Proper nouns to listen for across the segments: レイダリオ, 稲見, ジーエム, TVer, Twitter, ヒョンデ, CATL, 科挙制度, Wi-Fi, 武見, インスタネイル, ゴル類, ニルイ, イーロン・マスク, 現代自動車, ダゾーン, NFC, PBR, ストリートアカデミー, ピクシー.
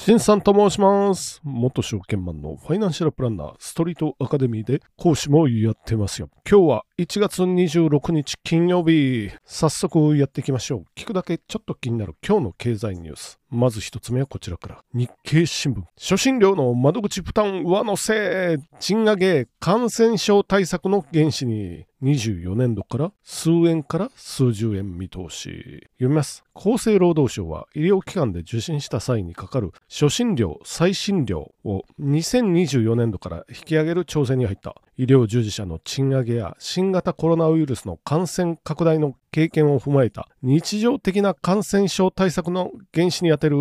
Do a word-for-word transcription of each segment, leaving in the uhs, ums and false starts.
しんさんと申します。元証券マンのファイナンシャルプランナー、ストリートアカデミーで講師もやってますよ。今日はいちがつにじゅうろくにち金曜日。早速やっていきましょう。聞くだけちょっと気になる今日の経済ニュース。まず一つ目はこちらから。日経新聞。初診料の窓口負担上乗せ。賃上げ。感染症対策の原資に。にじゅうよねんどから数円から数十円見通し。読みます。厚生労働省は医療機関で受診した際にかかる初診料・再診料をにせんにじゅうよねんどから引き上げる調整に入った。医療従事者の賃上げや新型コロナウイルスの感染拡大の経験を踏まえた日常的な感染症対策の原資に充てる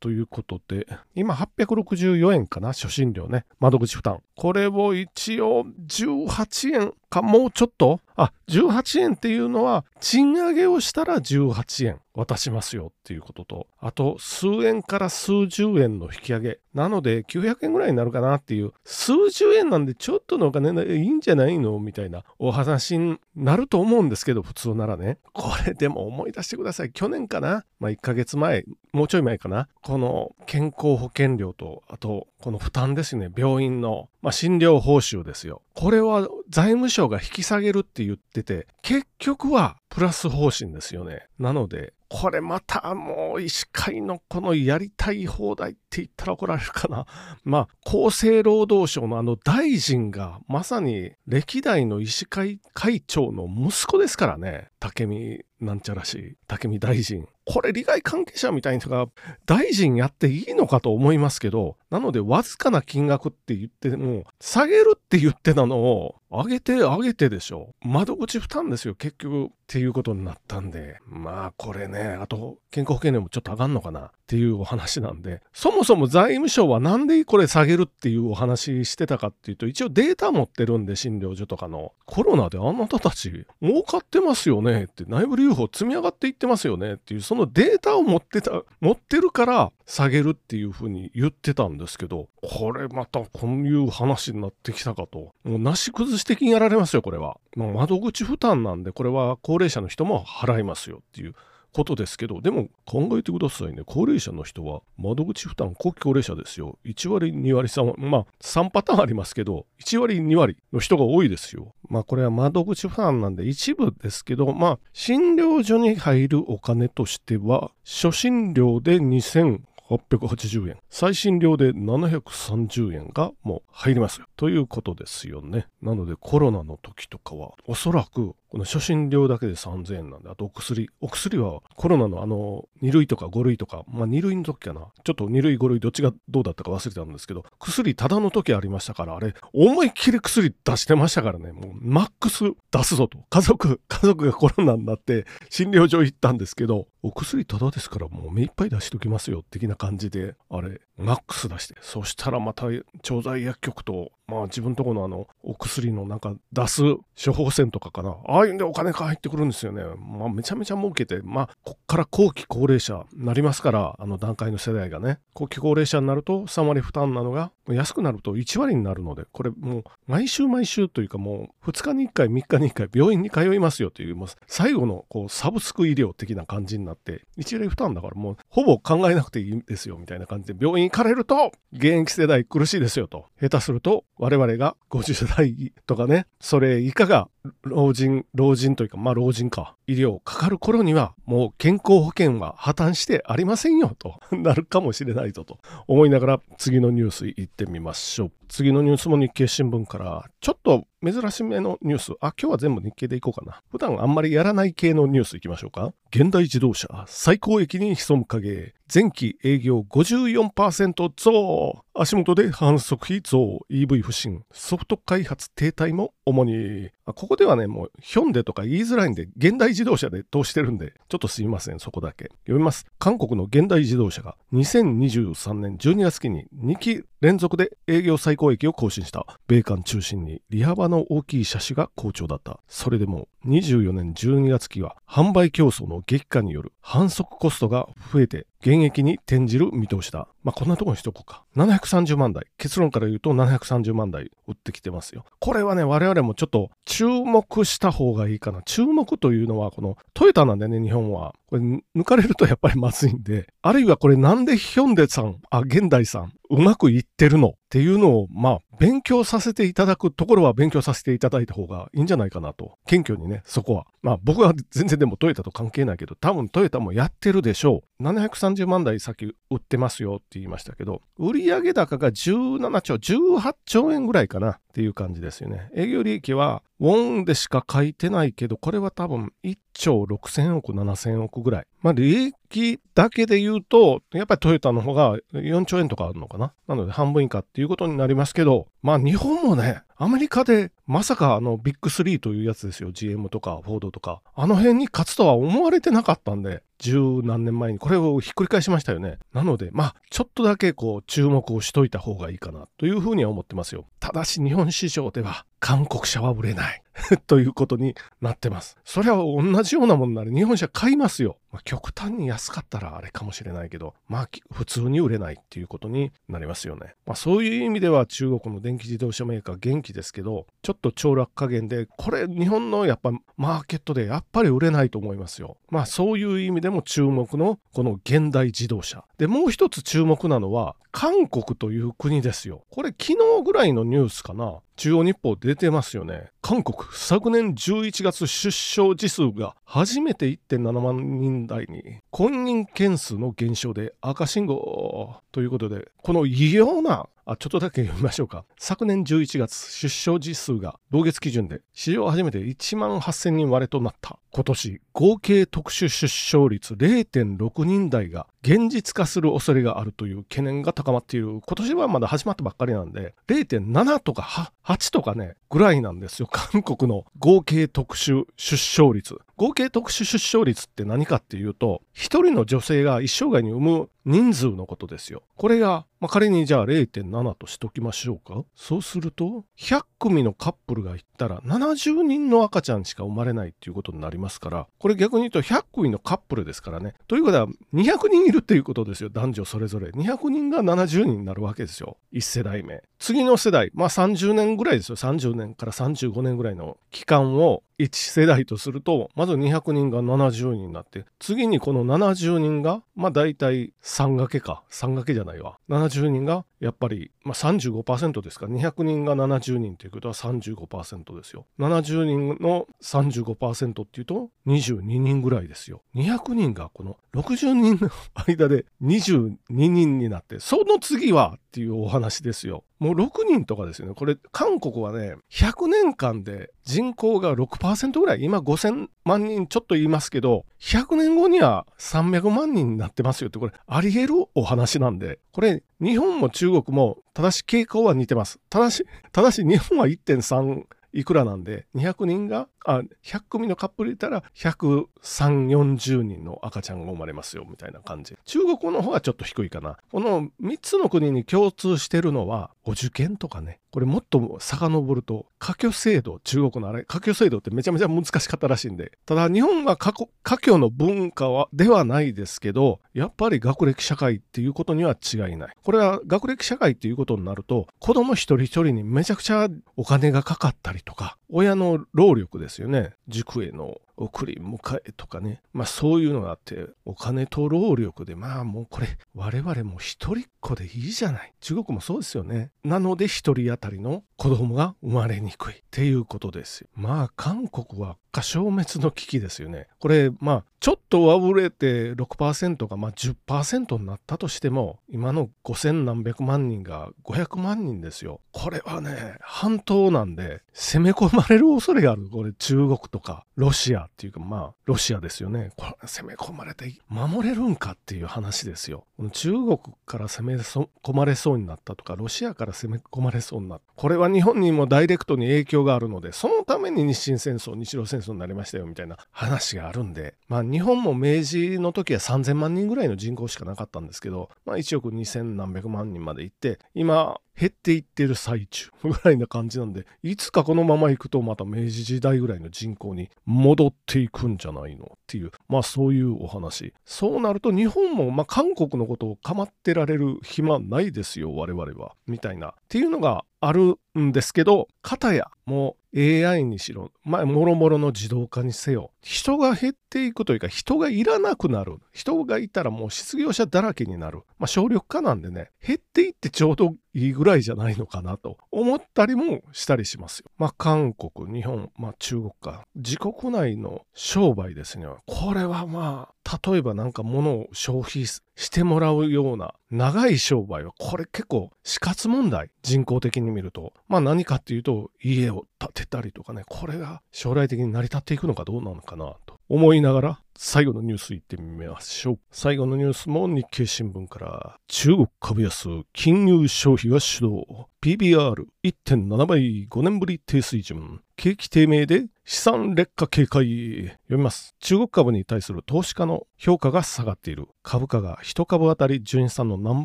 ということで、今はっぴゃくろくじゅうよえんかな、初診料ね、窓口負担、これを一応じゅうはちえんか、もうちょっと、あ、じゅうはちえんっていうのは賃上げをしたらじゅうはちえん渡しますよっていうことと、あと数円から数十円の引き上げなのできゅうひゃくえんぐらいになるかなっていう、数十円なんでちょっとのお金でいいんじゃないのみたいなお話になると思うんですけど、普通ならね。これでも思い出してください。去年かな、まあいっかげつまえ、もうちょい前かな、この健康保険料と、あとこの負担ですね、病院の、まあ、診療報酬ですよ。これは財務省が引き下げるって言ってて、結局はプラス方針ですよね。なのでこれまたもう医師会のこのやりたい放題って言ったら怒られるかな。まあ厚生労働省のあの大臣がまさに歴代の医師会会長の息子ですからね。武見なんちゃらし、武見大臣。これ利害関係者みたいな人が大臣やっていいのかと思いますけど、なのでわずかな金額って言っても、下げるって言ってたのを上げて上げてでしょ。窓口負担ですよ、結局っていうことになったんで、まあこれね、あと健康保険料もちょっと上がるのかなっていうお話なんで、そもそも財務省はなんでこれ下げるっていうお話してたかっていうと、一応データ持ってるんで、診療所とかのコロナであなたたち儲かってますよねって、内部留保積み上がっていってますよねっていう、そのデータを持ってた持ってるから下げるっていうふうに言ってたんですけど、これまたこういう話になってきたかと、もうなし崩し的にやられますよこれは。もう窓口負担なんで、これは高齢者の人も払いますよっていうことですけど、でも考えてくださいね。高齢者の人は窓口負担、後期高齢者ですよ。いちわりにわりさんわり、まあさんパターンありますけど、いちわりにわりの人が多いですよ。まあこれは窓口負担なんで一部ですけど、まあ診療所に入るお金としては、初診料でにせんはっぴゃくはちじゅうえん、再診料でななひゃくさんじゅうえんがもう入りますよということですよね。なのでコロナの時とかはおそらくこの初診料だけでさんぜんえんなんで、あとお薬、お薬はコロナのあのにるいとかごるいとか、まあにるいの時かな、ちょっとにるいご類どっちがどうだったか忘れたんですけど、薬ただの時ありましたから、あれ思いっきり薬出してましたからね。もうマックス出すぞと、家族家族がコロナになって診療所行ったんですけど、お薬ただですからもう目いっぱい出しときますよ的な感じで、あれマックス出して、そしたらまた調剤薬局と、まあ自分とこのあのお薬のなんか出す処方箋とかかな、ああいうんでお金が入ってくるんですよね。まあめちゃめちゃ儲けて、まあこっから後期高齢者になりますから、あの段階の世代がね、後期高齢者になるとさんわり負担なのが、安くなるといちわりになるので、これもう毎週毎週というか、もうふつかにいっかい、みっかにいっかい病院に通いますよという、もう最後のこうサブスク医療的な感じになって、いちわり負担だからもうほぼ考えなくていいんですよみたいな感じで、病院行かれると現役世代苦しいですよと、下手すると我々がごじゅうだいとかね、それ以下が老人老人というか、まあ老人か医療かかる頃にはもう健康保険は破綻してありませんよとなるかもしれないぞと思いながら、次のニュース行ってみましょう。次のニュースも日経新聞から、ちょっと珍しめのニュース、あ、今日は全部日経でいこうかな、普段あんまりやらない系のニュースいきましょうか。現代自動車最高益に潜む影、前期営業 ごじゅうよんパーセント 増、足元で販促費増、 イーブイ 不振、ソフト開発停滞も主に。あ、ここではね、もうヒョンデとか言いづらいんで現代自動車で通してるんで、ちょっとすいません、そこだけ読みます。韓国の現代自動車がにせんにじゅうさんねんじゅうにがつきににきれんぞくで営業最高益を更新した。米韓中心に利幅の大きい車種が好調だった。それでもにじゅうよねんじゅうにがつ期は販売競争の激化による販促コストが増えて減益に転じる見通しだ。まあ、こんなところにしとこうか。ななひゃくさんじゅうまんだい。結論から言うとななひゃくさんじゅうまんだい売ってきてますよ。これはね、我々もちょっと注目した方がいいかな。注目というのは、このトヨタなんでね、日本は。これ抜かれるとやっぱりまずいんで、あるいはこれなんでヒョンデさん、あ、現代さん、うまくいってるのっていうのを、まあ、勉強させていただくところは勉強させていただいた方がいいんじゃないかなと。謙虚にね、そこは。まあ、僕は全然でもトヨタと関係ないけど、多分トヨタもやってるでしょう。ななひゃくさんじゅうまんだい先売ってますよって言いましたけど、売上高がじゅうななちょう、じゅうはっちょうえんぐらいかなっていう感じですよね。営業利益はウォンでしか書いてないけど、これは多分いっちょうろくせんおく、ななせんおくぐらい。まあ利益だけで言うと、やっぱりトヨタの方がよんちょうえんとかあるのかな。なので半分以下っていうことになりますけど、まあ日本もね、アメリカでまさかあのビッグスリーというやつですよ。ジーエム とかフォードとか。あの辺に勝つとは思われてなかったんで、十何年前にこれをひっくり返しましたよね。なので、まあちょっとだけこう注目をしといた方がいいかなというふうには思ってますよ。ただし日本市場では韓国車は売れないということになってます。それは同じようなものなら日本車買いますよ。まあ、極端に安かったらあれかもしれないけど、まあ普通に売れないっていうことになりますよね。まあそういう意味では中国の電気自動車メーカー元気ですけど、ちょっと凋落加減で、これ日本のやっぱマーケットでやっぱり売れないと思いますよ。まあそういう意味でも注目のこの現代自動車。で、もう一つ注目なのは韓国という国ですよ。これ昨日ぐらいのニュースかな。中央日報出てますよね。韓国、昨年じゅういちがつ出生児数が初めて いってんななまんにんだいに、婚姻件数の減少で赤信号ということで、この異様な、あ、ちょっとだけ読みましょうか。昨年じゅういちがつ出生児数が同月基準で史上初めていちまんはっせんにん割れとなった。今年合計特殊出生率 れいてんろくにんだいが現実化する恐れがあるという懸念が高まっている。今年はまだ始まったばっかりなんで れいてんななとかはちとかねぐらいなんですよ。韓国の合計特殊出生率。合計特殊出生率って何かっていうと、一人の女性が一生涯に産む人数のことですよ。これが、まあ、仮にじゃあ れいてんなな としときましょうか。そうするとひゃっくみのカップルがいったらななじゅうにんの赤ちゃんしか生まれないっていうことになりますから、これ逆に言うとひゃっくみのカップルですからね。ということはにひゃくにんいるっていうことですよ。男女それぞれにひゃくにんがななじゅうにんになるわけですよ。いちせだいめ。次の世代、まあさんじゅうねんぐらいですよ。さんじゅうねんからさんじゅうごねんぐらいの期間をいちせだいとすると、まずにひゃくにんがななじゅうにんになって、次にこのななじゅうにんがまあ大体さんがけかさんがけじゃないわ、ななじゅうにんがやっぱり、まあ、さんじゅうごパーセント ですから、にひゃくにんがななじゅうにんということは さんじゅうごパーセント ですよ。ななじゅうにんの さんじゅうごパーセント っていうとにじゅうににんぐらいですよ。にひゃくにんがこのろくじゅうにんの間でにじゅうににんになって、その次はっていうお話ですよ。もうろくにんとかですよね。これ韓国はね、ひゃくねんかんで人口が ろくパーセント ぐらい、今ごせんまんにんちょっと言いますけど、ひゃくねんごにはさんびゃくまんにんになってますよって、これあり得るお話なんで、これ日本も中国もただし傾向は似てます。ただし、ただし日本は いってんさん いくらなんで、にひゃくにんが、あ、ひゃっくみのカップルいたらひゃくさんじゅうよんじゅうにんの赤ちゃんが生まれますよみたいな感じ。中国の方がちょっと低いかな。このみっつの国に共通してるのはお受験とかね。これもっと遡ると科挙制度、中国のあれ科挙制度ってめちゃめちゃ難しかったらしいんで、ただ日本は科挙の文化はではないですけど、やっぱり学歴社会っていうことには違いない。これは学歴社会っていうことになると、子供一人一人にめちゃくちゃお金がかかったりとか、親の労力ですよね。塾への送り迎えとかね、まあそういうのがあって、お金と労力で、まあもうこれ我々も一人っ子でいいじゃない。中国もそうですよね。なので一人当たりの子供が生まれにくいっていうことですよ。まあ韓国は消滅の危機ですよね。これまあちょっとはぶれて ろくパーセント がまあ じゅっパーセント になったとしても、今のごせんなんびゃくまんにんがごひゃくまんにんですよ。これはね、半島なんで攻め込まれる恐れがある。これ中国とかロシアっていうか、まあロシアですよね。これ攻め込まれて守れるんかっていう話ですよ。中国から攻め込まれそうになったとか、ロシアから攻め込まれそうになった、これは日本にもダイレクトに影響があるので、そのために日清戦争、日露戦争になりましたよみたいな話があるんで、まあ日本も明治の時はさんぜんまんにんぐらいの人口しかなかったんですけど、まあいちおくにせんなんびゃくまんにんまで行って、今減っていってる最中ぐらいな感じなんで、いつかこのまま行くとまた明治時代ぐらいの人口に戻っていくんじゃないのっていう、まあそういうお話。そうなると日本もまあ韓国のことを構ってられる暇ないですよ我々は、みたいなっていうのがあるんですけど、片やもう エーアイ にしろ、まあ、もろもろの自動化にせよ、人が減っていくというか、人がいらなくなる。人がいたらもう失業者だらけになる。まあ、省力化なんでね、減っていってちょうどいいぐらいじゃないのかなと思ったりもしたりしますよ。まあ、韓国、日本、まあ、中国か。自国内の商売ですね。これはまあ、例えばなんか物を消費してもらうような長い商売は、これ結構死活問題。人口的に見ると。まあ何かっていうと、家を建てたりとかね、これが将来的に成り立っていくのかどうなのかなと思いながら、最後のニュースいってみましょう。最後のニュースも日経新聞から。中国株安、金融消費が主導。ピービーアールいってんなな 倍、ごねんぶり低水準。景気低迷で資産劣化警戒。読みます。中国株に対する投資家の評価が下がっている。株価がいち株当たり純資産の何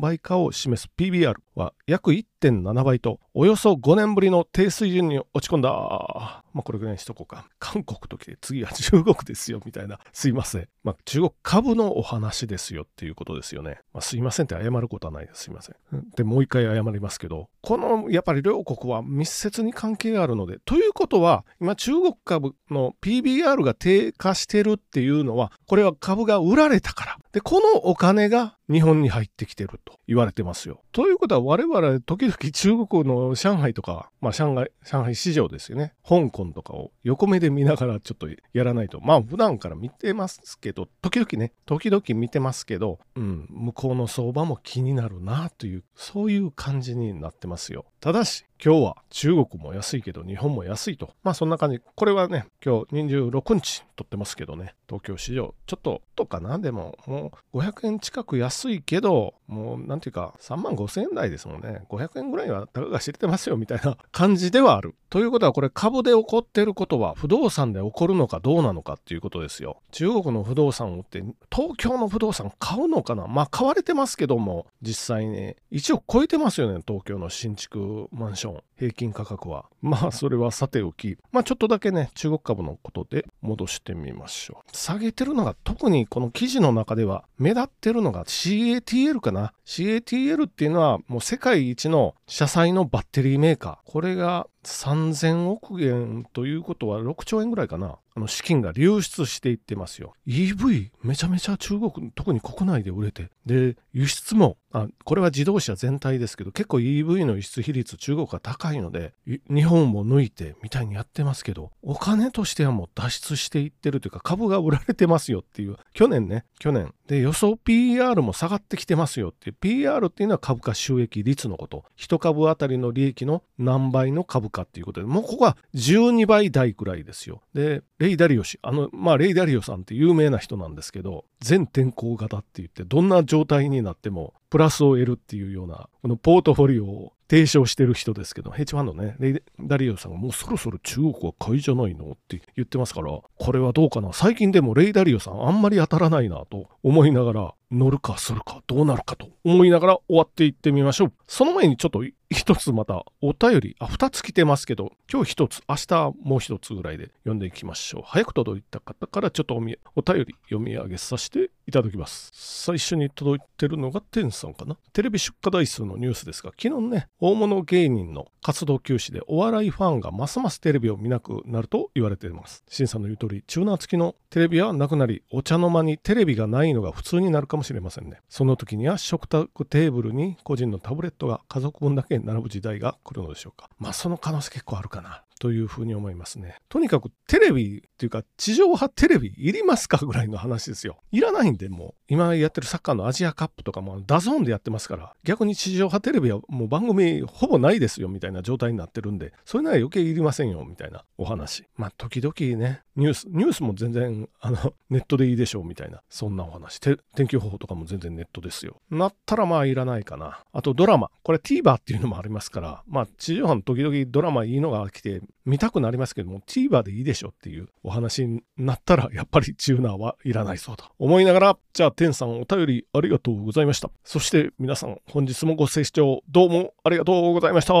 倍かを示す ピービーアール は約 いってんなな 倍と、およそごねんぶりの低水準に落ち込んだ。まあこれぐらいにしとこうか。韓国ときて次は中国ですよみたいな。すいません。まあ中国株のお話ですよっていうことですよね。まあすいませんって謝ることはないです。すいません。で、もう一回謝りますけど、このやっぱり両国は密接に関係があるので、ということは今中国株の ピービーアール が低下してるっていうのは、これは株が売られたから。で、このお金が日本に入ってきてると言われてますよ。ということは我々時々中国の上海とか、まあ上海、上海市場ですよね。香港とかを横目で見ながらちょっとやらないと。まあ普段から見てますけど、時々ね、時々見てますけど、うん、向こうの相場も気になるなという、そういう感じになってますよ。ただし、今日は中国も安いけど日本も安いと。まあそんな感じ。これはね、今日にじゅうろくにち撮ってますけどね。東京市場、ちょっととかな、でももうごひゃくえん近く安いけど、もうなんていうかさんまんごせんえん台ですもんね。ごひゃくえんぐらいは高が知れてますよみたいな感じではある。ということはこれ株で起こっていることは不動産で起こるのかどうなのかっていうことですよ。中国の不動産を売って東京の不動産買うのかな。まあ買われてますけども、実際ね、いちおく超えてますよね、東京の新築マンション。平均価格は。まあそれはさておき、まあちょっとだけね、中国株のことで戻してみましょう。下げてるのが、特にこの記事の中では目立ってるのが シーエーティーエル かな。シーエーティーエル っていうのはもう世界一の車載のバッテリーメーカー。これがさんぜんおくえんということはろくちょうえんぐらいかな。あの資金が流出していってますよ。 イーブイ めちゃめちゃ中国、特に国内で売れて、で輸出も、あ、これは自動車全体ですけど、結構 イーブイ の輸出比率中国が高いので日本も抜いてみたいにやってますけど、お金としてはもう脱出していってるというか、株が売られてますよっていう、去年ね、去年で予想 ピーアール も下がってきてますよっていう。 ピーアール っていうのは株価収益率のこと、いち株当たりの利益の何倍の株価っていうことで、もうここはじゅうにばい台くらいですよ。で、レイダリオ氏、あの、まあ、レイダリオさんって有名な人なんですけど、全天候型って言って、どんな状態になってもプラスを得るっていうような、このポートフォリオを提唱してる人ですけど、ヘッジファンドね、レイダリオさんがもうそろそろ中国は買いじゃないのって言ってますから、これはどうかな。最近でもレイダリオさんあんまり当たらないなと思いながら、乗るかするかどうなるかと思いながら終わっていってみましょう。その前にちょっと一つまたお便り、あ、二つ来てますけど、今日一つ、明日もう一つぐらいで読んでいきましょう。早く届いた方からちょっとおみ、お便り読み上げさせていただきます。最初に届いてるのがテンさんかな。テレビ出荷台数のニュースですが、昨日ね、大物芸人の活動休止でお笑いファンがますますテレビを見なくなると言われています。シンさんの言う通り、チューナー付きのテレビはなくなり、お茶の間にテレビがないのが普通になるかもしれませんね。その時には食卓テーブルに個人のタブレットが家族分だけ並ぶ時代が来るのでしょうか。まあその可能性結構あるかなというふうに思いますね。とにかくテレビっていうか、地上波テレビいりますかぐらいの話ですよ。いらないんで、もう今やってるサッカーのアジアカップとかもダゾーンでやってますから、逆に地上波テレビはもう番組ほぼないですよみたいな状態になってるんで、それなら余計いりませんよみたいなお話。まあ時々ね、ニュースニュースも全然あのネットでいいでしょうみたいな、そんなお話。天気予報とかも全然ネットですよ。なったらまあいらないかな。あとドラマ、これ TVer っていうのもありますから、まあ地上波の時々ドラマいいのが来て見たくなりますけども、 TVer でいいでしょっていうお話になったら、やっぱりチューナーはいらないそうと思いながら、じゃあ天さんお便りありがとうございました。そして皆さん本日もご清聴どうもありがとうございました。